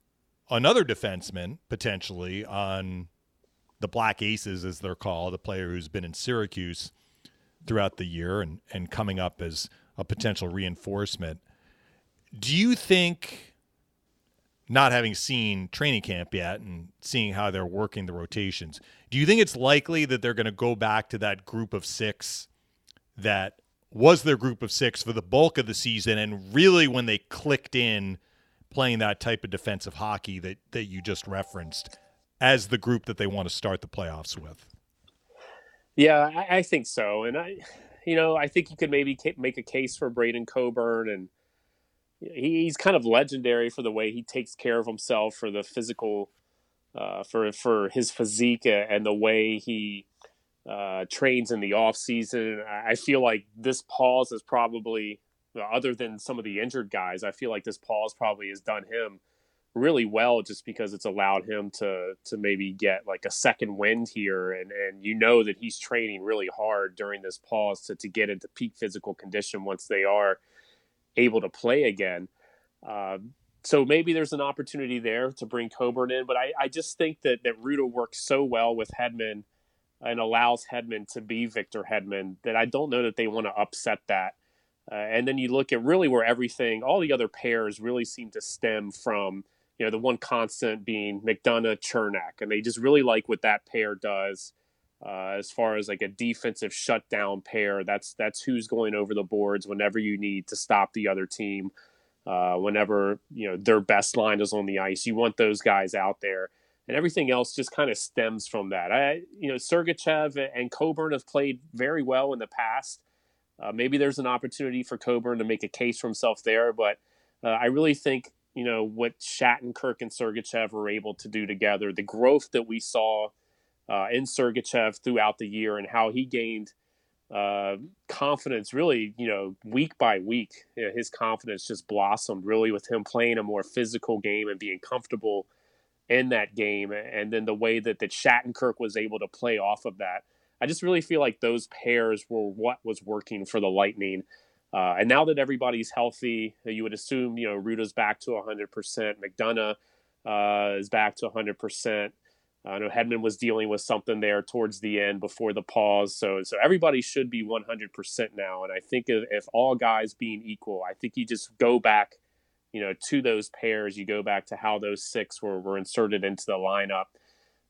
another defenseman potentially on the Black Aces, as they're called, a player who's been in Syracuse throughout the year and, and coming up as a potential reinforcement. Do you think, not having seen training camp yet and seeing how they're working the rotations, do you think it's likely that they're going to go back to that group of six that was their group of six for the bulk of the season and really when they clicked in playing that type of defensive hockey that, that you just referenced as the group that they want to start the playoffs with? Yeah, I, I think so. And I, you know, I think you could maybe make a case for Braden Coburn, and he, he's kind of legendary for the way he takes care of himself, for the physical, uh, for, for his physique and the way he uh, trains in the off season. I feel like this pause is probably, other than some of the injured guys, I feel like this pause probably has done him really well, just because it's allowed him to, to maybe get like a second wind here. And, and you know that he's training really hard during this pause to, to get into peak physical condition once they are able to play again. Um, so maybe there's an opportunity there to bring Coburn in, but I, I just think that, that Rutta works so well with Hedman and allows Hedman to be Victor Hedman that I don't know that they want to upset that. Uh, and then you look at really where everything, all the other pairs really seem to stem from, you know, the one constant being McDonagh, Chernak. And they just really like what that pair does uh, as far as like a defensive shutdown pair. That's that's who's going over the boards whenever you need to stop the other team, uh, whenever, you know, their best line is on the ice. You want those guys out there. And everything else just kind of stems from that. I, you know, Sergachev and Coburn have played very well in the past. Uh, maybe there's an opportunity for Coburn to make a case for himself there, but uh, I really think, you know, what Shattenkirk and Sergachev were able to do together, the growth that we saw uh, in Sergachev throughout the year and how he gained uh, confidence really, you know, week by week, you know, his confidence just blossomed really with him playing a more physical game and being comfortable in that game. And then the way that, that Shattenkirk was able to play off of that. I just really feel like those pairs were what was working for the Lightning. Uh, and now that everybody's healthy, you would assume, you know, Rutta's back to one hundred percent. McDonagh uh, is back to one hundred percent. I know Hedman was dealing with something there towards the end before the pause. So so everybody should be one hundred percent now. And I think if, if all guys being equal, I think you just go back, you know, to those pairs. You go back to how those six were, were inserted into the lineup.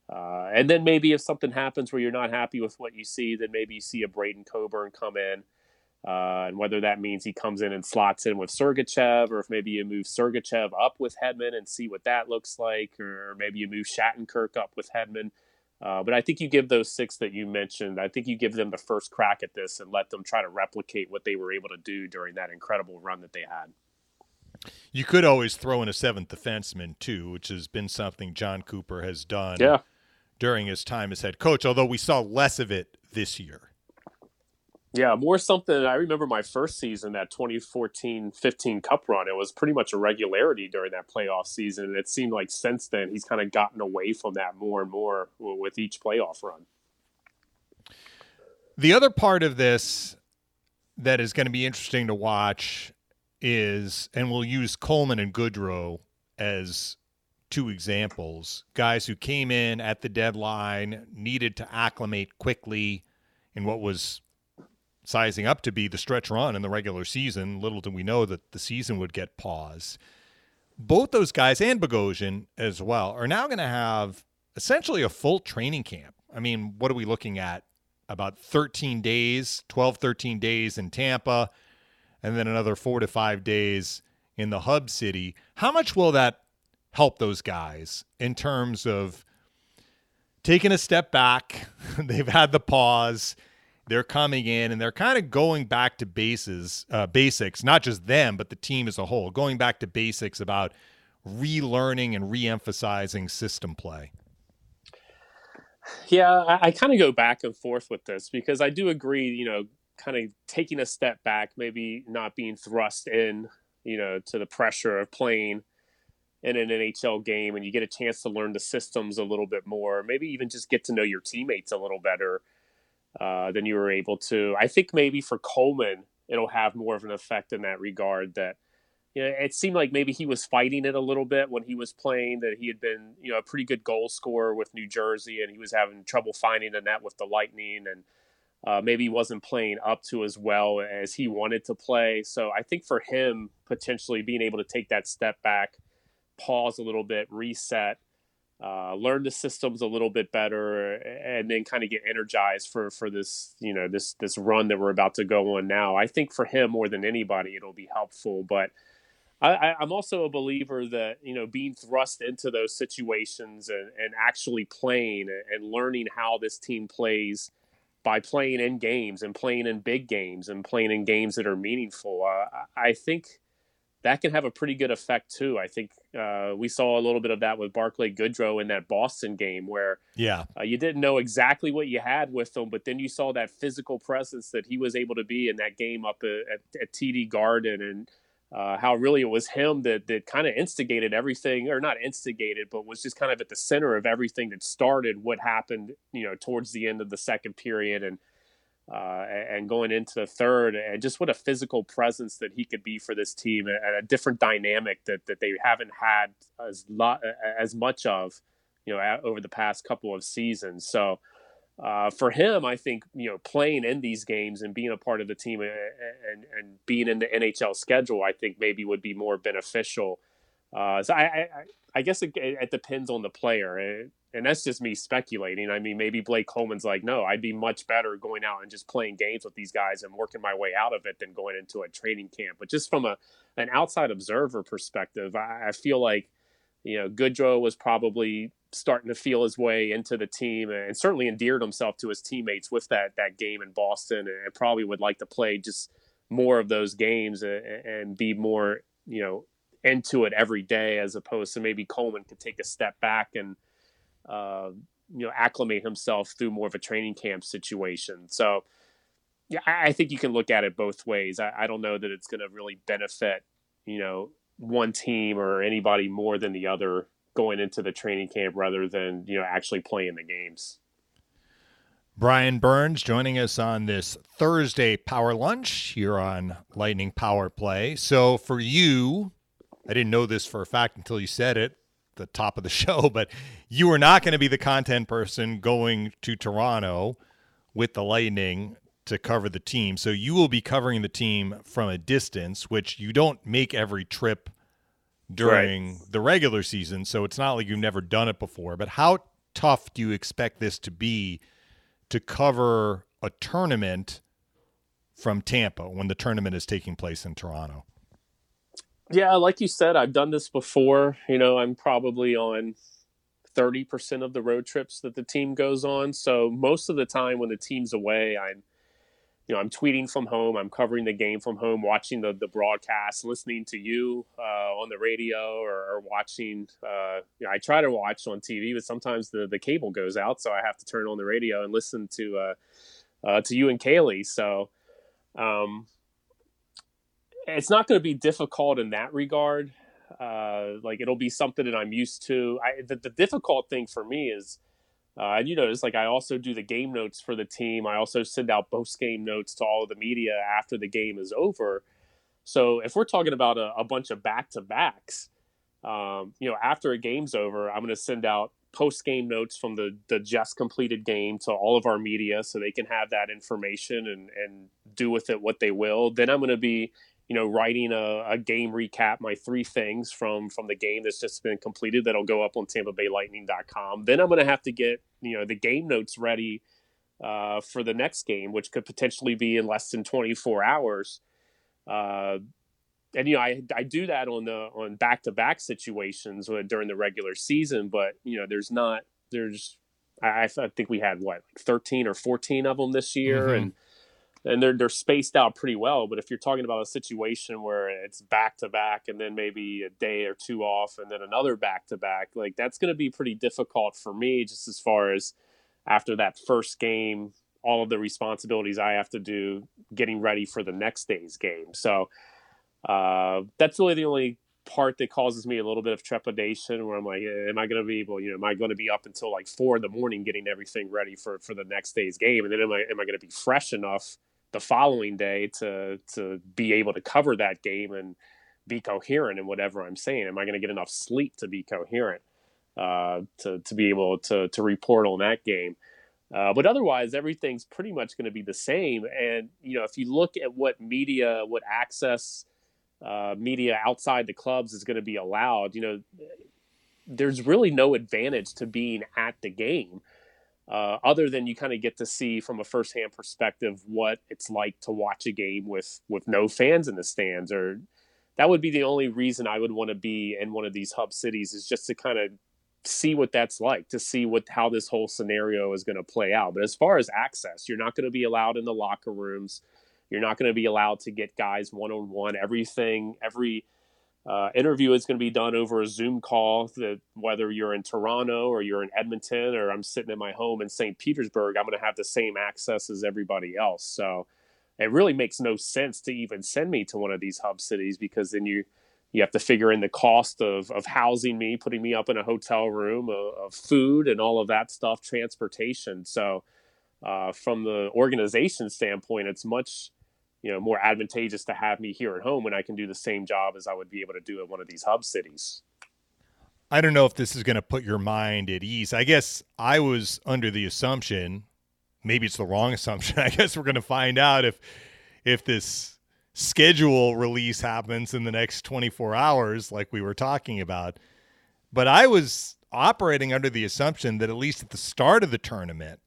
Uh, and then maybe if something happens where you're not happy with what you see, then maybe you see a Braden Coburn come in. Uh, and whether that means he comes in and slots in with Sergachev, or if maybe you move Sergachev up with Hedman and see what that looks like, or maybe you move Shattenkirk up with Hedman. Uh, but I think you give those six that you mentioned, I think you give them the first crack at this and let them try to replicate what they were able to do during that incredible run that they had. You could always throw in a seventh defenseman, too, which has been something John Cooper has done. Yeah. During his time as head coach, although we saw less of it this year. Yeah, more something. I remember my first season, that twenty fourteen fifteen Cup run, it was pretty much a regularity during that playoff season. And it seemed like since then, he's kind of gotten away from that more and more with each playoff run. The other part of this that is going to be interesting to watch is, and we'll use Coleman and Goodrow as two examples, guys who came in at the deadline, needed to acclimate quickly in what was sizing up to be the stretch run in the regular season. Little did we know that the season would get paused. Both those guys and Bogosian as well are now going to have essentially a full training camp. I mean, what are we looking at? About thirteen days, twelve, thirteen days in Tampa, and then another four to five days in the hub city. How much will that help those guys in terms of taking a step back? They've had the pause. They're coming in, and they're kind of going back to bases, uh, basics, not just them, but the team as a whole, going back to basics about relearning and reemphasizing system play. Yeah, I, I kind of go back and forth with this because I do agree, you know, kind of taking a step back, maybe not being thrust in, you know, to the pressure of playing in an N H L game, and you get a chance to learn the systems a little bit more, maybe even just get to know your teammates a little better. Uh, than you were able to. I think maybe for Coleman, it'll have more of an effect in that regard that, you know, it seemed like maybe he was fighting it a little bit when he was playing, that he had been, you know, a pretty good goal scorer with New Jersey, and he was having trouble finding the net with the Lightning, and uh, maybe he wasn't playing up to as well as he wanted to play. So I think for him, potentially being able to take that step back, pause a little bit, reset, Uh, learn the systems a little bit better, and then kind of get energized for, for this, you know, this, this run that we're about to go on now. I think for him more than anybody, it'll be helpful, but I, I, I'm also a believer that, you know, being thrust into those situations and, and actually playing and learning how this team plays by playing in games and playing in big games and playing in games that are meaningful. Uh, I think that can have a pretty good effect too. I think uh, we saw a little bit of that with Barclay Goodrow in that Boston game where yeah. uh, you didn't know exactly what you had with him, but then you saw that physical presence that he was able to be in that game up at, at T D Garden, and uh, how really it was him that, that kind of instigated everything, or not instigated, but was just kind of at the center of everything that started what happened, you know, towards the end of the second period and, Uh, and going into the third, and just what a physical presence that he could be for this team, and a different dynamic that, that they haven't had as lot, as much of, you know, over the past couple of seasons. So uh, for him, I think, you know, playing in these games and being a part of the team and, and, and being in the N H L schedule, I think maybe would be more beneficial. Uh, so I, I, I guess it, it depends on the player. It, And that's just me speculating. I mean, maybe Blake Coleman's like, no, I'd be much better going out and just playing games with these guys and working my way out of it than going into a training camp. But just from a an outside observer perspective, I, I feel like, you know, Goodrow was probably starting to feel his way into the team, and certainly endeared himself to his teammates with that that game in Boston, and probably would like to play just more of those games and, and be more, you know, into it every day, as opposed to maybe Coleman could take a step back and, Uh, you know, acclimate himself through more of a training camp situation. So, yeah, I, I think you can look at it both ways. I, I don't know that it's going to really benefit, you know, one team or anybody more than the other going into the training camp rather than, you know, actually playing the games. Brian Burns joining us on this Thursday Power Lunch here on Lightning Power Play. So for you, I didn't know this for a fact until you said it, the top of the show, but you are not going to be the content person going to Toronto with the Lightning to cover the team. So you will be covering the team from a distance, which you don't make every trip during right. the regular season. So it's not like you've never done it before, but how tough do you expect this to be to cover a tournament from Tampa when the tournament is taking place in Toronto? Yeah, like you said, I've done this before. You know, I'm probably on thirty percent of the road trips that the team goes on. So most of the time when the team's away, I'm, you know, I'm tweeting from home. I'm covering the game from home, watching the, the broadcast, listening to you uh, on the radio, or, or watching. Uh, you know, I try to watch on T V, but sometimes the, the cable goes out, so I have to turn on the radio and listen to uh, uh, to you and Kaylee. So. Um, It's not going to be difficult in that regard. Uh, like it'll be something that I'm used to. I, the, the difficult thing for me is, uh, and you notice, like I also do the game notes for the team. I also send out post game notes to all of the media after the game is over. So if we're talking about a, a bunch of back to backs, um, you know, after a game's over, I'm going to send out post game notes from the the just completed game to all of our media so they can have that information and and do with it what they will. Then I'm going to be you know, writing a, a game recap, my three things from from the game that's just been completed that'll go up on Tampa Bay Lightning dot com. Then I'm going to have to get, you know, the game notes ready uh, for the next game, which could potentially be in less than twenty-four hours. Uh, and, you know, I, I do that on the on back-to-back situations during the regular season, but, you know, there's not, there's, I, I think we had, what, like thirteen or fourteen of them this year, mm-hmm. and And they're they're spaced out pretty well, but if you're talking about a situation where it's back to back and then maybe a day or two off and then another back to back, like that's going to be pretty difficult for me. Just as far as after that first game, all of the responsibilities I have to do, getting ready for the next day's game. So uh, that's really the only part that causes me a little bit of trepidation, where I'm like, am I going to be able, you know, am I going to be up until like four in the morning getting everything ready for for the next day's game, and then am I am I going to be fresh enough the following day to to be able to cover that game and be coherent in whatever I'm saying? Am I going to get enough sleep to be coherent uh, to to be able to to report on that game? Uh, but otherwise, everything's pretty much going to be the same. And you know, if you look at what media, what access uh, media outside the clubs is going to be allowed, you know, there's really no advantage to being at the game. Uh, other than you kind of get to see from a firsthand perspective what it's like to watch a game with with no fans in the stands. Or that would be the only reason I would want to be in one of these hub cities, is just to kind of see what that's like, to see what how this whole scenario is going to play out. But as far as access, you're not going to be allowed in the locker rooms. You're not going to be allowed to get guys one-on-one. Everything, every Uh, interview is going to be done over a Zoom call. That whether you're in Toronto or you're in Edmonton or I'm sitting at my home in Saint Petersburg, I'm going to have the same access as everybody else. So it really makes no sense to even send me to one of these hub cities, because then you you have to figure in the cost of of housing me, putting me up in a hotel room, uh, of food and all of that stuff, transportation. So uh, from the organization standpoint, it's much you know, more advantageous to have me here at home when I can do the same job as I would be able to do at one of these hub cities. I don't know if this is going to put your mind at ease. I guess I was under the assumption, maybe it's the wrong assumption. I guess we're going to find out if, if this schedule release happens in the next twenty-four hours, like we were talking about. But I was operating under the assumption that at least at the start of the tournament,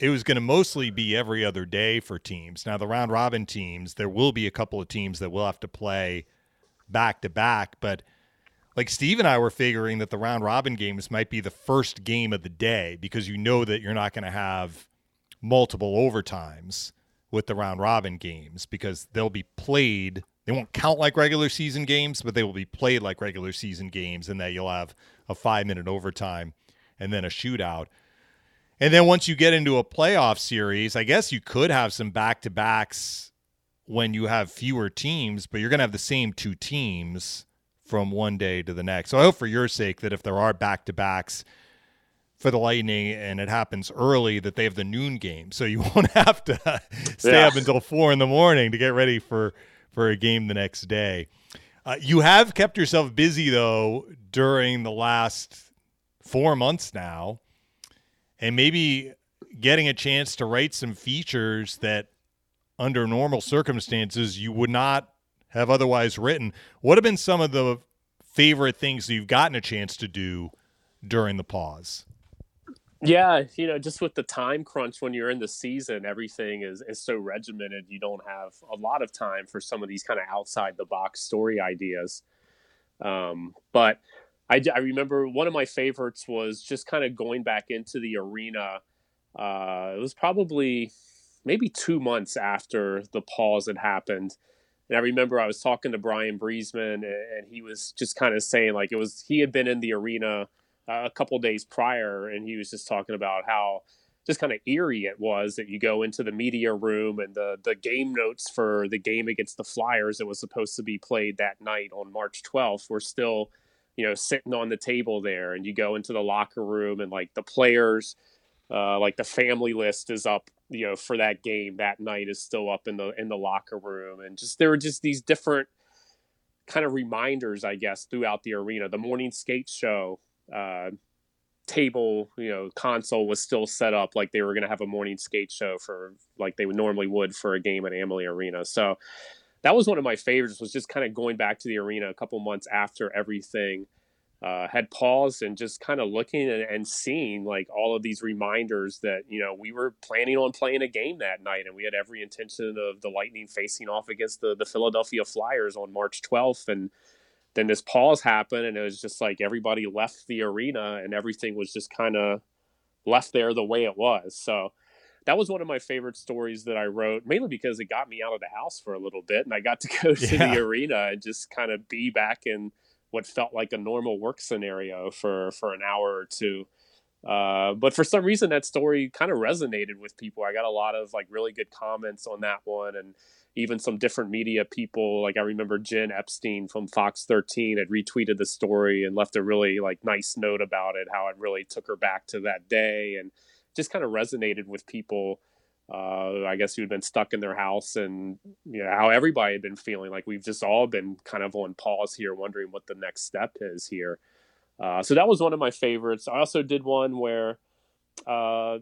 it was going to mostly be every other day for teams. Now, the round-robin teams, there will be a couple of teams that will have to play back-to-back, but like Steve and I were figuring that the round-robin games might be the first game of the day, because you know that you're not going to have multiple overtimes with the round-robin games, because they'll be played. They won't count like regular season games, but they will be played like regular season games, and that you'll have a five-minute overtime and then a shootout. And then once you get into a playoff series, I guess you could have some back-to-backs when you have fewer teams, but you're going to have the same two teams from one day to the next. So I hope for your sake that if there are back-to-backs for the Lightning and it happens early, that they have the noon game. So you won't have to stay yeah. up until four in the morning to get ready for, for a game the next day. Uh, you have kept yourself busy, though, during the last four months now. And maybe getting a chance to write some features that under normal circumstances you would not have otherwise written. What have been some of the favorite things that you've gotten a chance to do during the pause? Yeah, you know, just with the time crunch when you're in the season, everything is, is so regimented. You don't have a lot of time for some of these kind of outside-the-box story ideas. Um, but... I, I remember one of my favorites was just kind of going back into the arena. Uh, it was probably maybe two months after the pause had happened. And I remember I was talking to Brian Breesman, and, and he was just kind of saying, like, it was, he had been in the arena uh, a couple days prior, and he was just talking about how just kind of eerie it was that you go into the media room and the, the game notes for the game against the Flyers that was supposed to be played that night on March twelfth were still, you know, sitting on the table there. And you go into the locker room and like the players, uh, like the family list is up, you know, for that game that night is still up in the, in the locker room. And just, there were just these different kind of reminders, I guess, throughout the arena. The morning skate show, uh, table, you know, console was still set up. Like they were going to have a morning skate show for, like they would normally would for a game at Amalie Arena. So, that was one of my favorites, was just kind of going back to the arena a couple months after everything uh, had paused and just kind of looking and, and seeing like all of these reminders that, you know, we were planning on playing a game that night, and we had every intention of the Lightning facing off against the, the Philadelphia Flyers on March twelfth. And then this pause happened, and it was just like everybody left the arena and everything was just kind of left there the way it was. So that was one of my favorite stories that I wrote, mainly because it got me out of the house for a little bit, and I got to go to yeah. the arena and just kind of be back in what felt like a normal work scenario for, for an hour or two. Uh, but for some reason, that story kind of resonated with people. I got a lot of like really good comments on that one, and even some different media people. Like I remember Jen Epstein from Fox thirteen had retweeted the story and left a really like nice note about it, how it really took her back to that day, and just kind of resonated with people, uh, I guess, who'd been stuck in their house, and you know, how everybody had been feeling. Like we've just all been kind of on pause here, wondering what the next step is here. Uh, so that was one of my favorites. I also did one where, uh,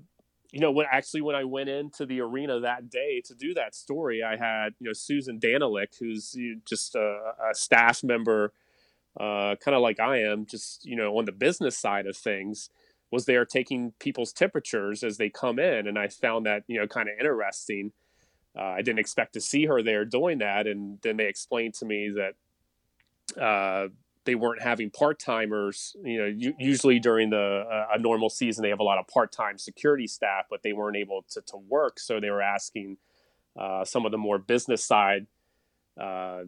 you know, when actually when I went into the arena that day to do that story, I had, you know, Susan Danilick, who's just a, a staff member, uh, kind of like I am, just, you know, on the business side of things, was there taking people's temperatures as they come in. And I found that, you know, kind of interesting. Uh, I didn't expect to see her there doing that. And then they explained to me that uh, they weren't having part-timers, you know, u- usually during the uh, a normal season, they have a lot of part-time security staff, but they weren't able to, to work. So they were asking uh, some of the more business side uh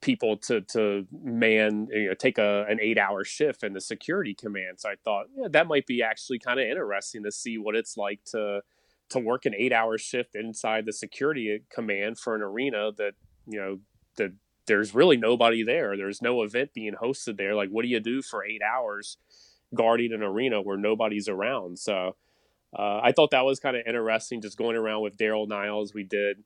people to, to man, you know, take a, an eight hour shift in the security command. So I thought, yeah, that might be actually kind of interesting to see what it's like to, to work an eight hour shift inside the security command for an arena that, you know, that there's really nobody there. There's no event being hosted there. Like, what do you do for eight hours guarding an arena where nobody's around? So uh, I thought that was kind of interesting, just going around with Daryl Niles. We did,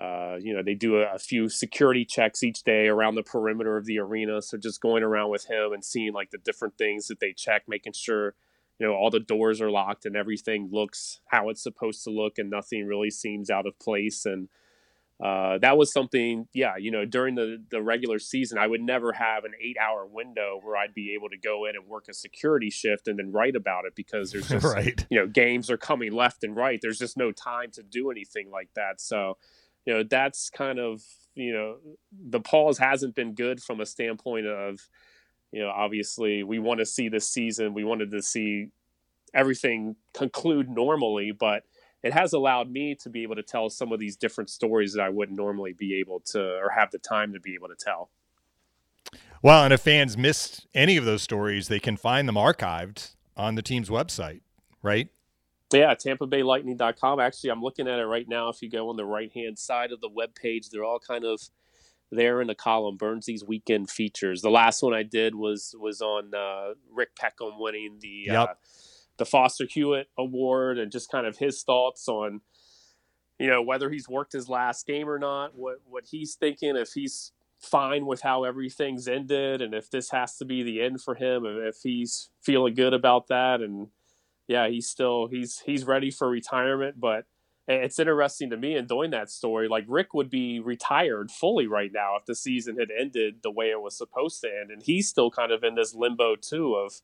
Uh, you know, they do a, a few security checks each day around the perimeter of the arena. So just going around with him and seeing like the different things that they check, making sure, you know, all the doors are locked and everything looks how it's supposed to look and nothing really seems out of place. And uh, that was something, yeah, you know, during the, the regular season, I would never have an eight hour window where I'd be able to go in and work a security shift and then write about it, because there's just, right. you know, games are coming left and right. There's just no time to do anything like that. So, you know, that's kind of, you know, the pause hasn't been good from a standpoint of, you know, obviously we want to see this season. We wanted to see everything conclude normally, but it has allowed me to be able to tell some of these different stories that I wouldn't normally be able to, or have the time to be able to tell. Well, and if fans missed any of those stories, they can find them archived on the team's website, right? Yeah, Tampa Bay Lightning dot com. Actually, I'm looking at it right now. If you go on the right-hand side of the webpage, they're all kind of there in the column. Burnsy's weekend features. The last one I did was was on uh, Rick Peckham winning the yep. uh, the Foster Hewitt Award, and just kind of his thoughts on, you know, whether he's worked his last game or not, what what he's thinking, if he's fine with how everything's ended, and if this has to be the end for him, if he's feeling good about that. And yeah, he's still, he's, he's ready for retirement, but it's interesting to me in doing that story, like Rick would be retired fully right now if the season had ended the way it was supposed to end. And he's still kind of in this limbo too of,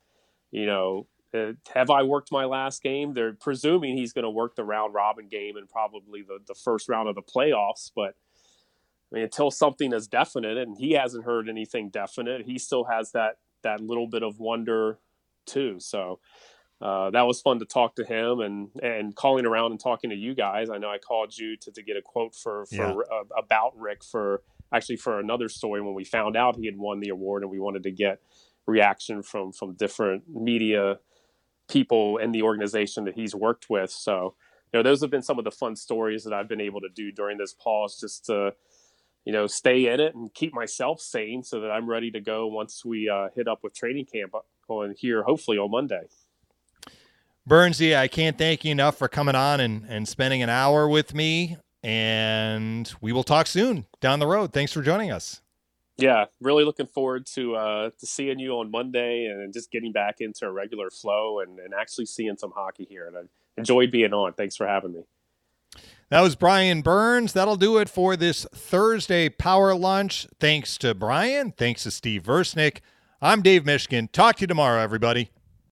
you know, uh, have I worked my last game? They're presuming he's going to work the round robin game and probably the, the first round of the playoffs, but I mean, until something is definite, and he hasn't heard anything definite, he still has that, that little bit of wonder too. So, Uh, that was fun to talk to him, and, and calling around and talking to you guys. I know I called you to, to get a quote for, for yeah. uh, about Rick for actually for another story when we found out he had won the award, and we wanted to get reaction from, from different media people in the organization that he's worked with. So, you know, those have been some of the fun stories that I've been able to do during this pause, just to, you know, stay in it and keep myself sane so that I'm ready to go once we uh, hit up with training camp on here, hopefully on Monday. Burnsy, I can't thank you enough for coming on and, and spending an hour with me, and we will talk soon down the road. Thanks for joining us. Yeah, really looking forward to uh, to seeing you on Monday and just getting back into a regular flow and, and actually seeing some hockey here. And I enjoyed being on. Thanks for having me. That was Brian Burns. That'll do it for this Thursday Power Lunch. Thanks to Brian. Thanks to Steve Versnick. I'm Dave Mishkin. Talk to you tomorrow, everybody.